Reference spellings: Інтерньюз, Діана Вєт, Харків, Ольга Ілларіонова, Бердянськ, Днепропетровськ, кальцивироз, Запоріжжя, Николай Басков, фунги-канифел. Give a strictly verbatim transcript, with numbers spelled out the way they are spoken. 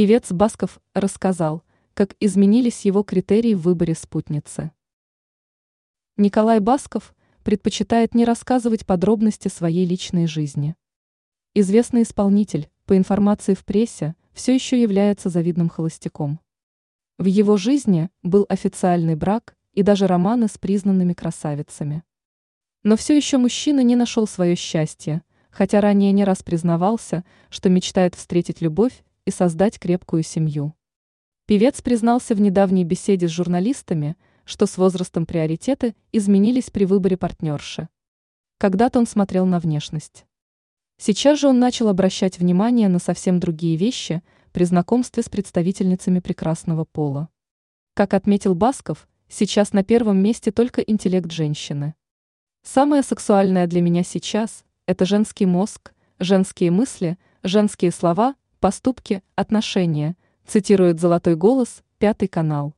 Певец Басков рассказал, как изменились его критерии в выборе спутницы. Николай Басков предпочитает не рассказывать подробности своей личной жизни. Известный исполнитель, по информации в прессе, все еще является завидным холостяком. В его жизни был официальный брак и даже романы с признанными красавицами. Но все еще мужчина не нашел свое счастье, хотя ранее не раз признавался, что мечтает встретить любовь и создать крепкую семью. Певец признался в недавней беседе с журналистами, что с возрастом приоритеты изменились при выборе партнерши. Когда-то он смотрел на внешность. Сейчас же он начал обращать внимание на совсем другие вещи при знакомстве с представительницами прекрасного пола. Как отметил Басков, сейчас на первом месте только интеллект женщины. «Самое сексуальное для меня сейчас – это женский мозг, женские мысли, женские слова, поступки, отношения», цитирует «Золотой голос», Пятый канал.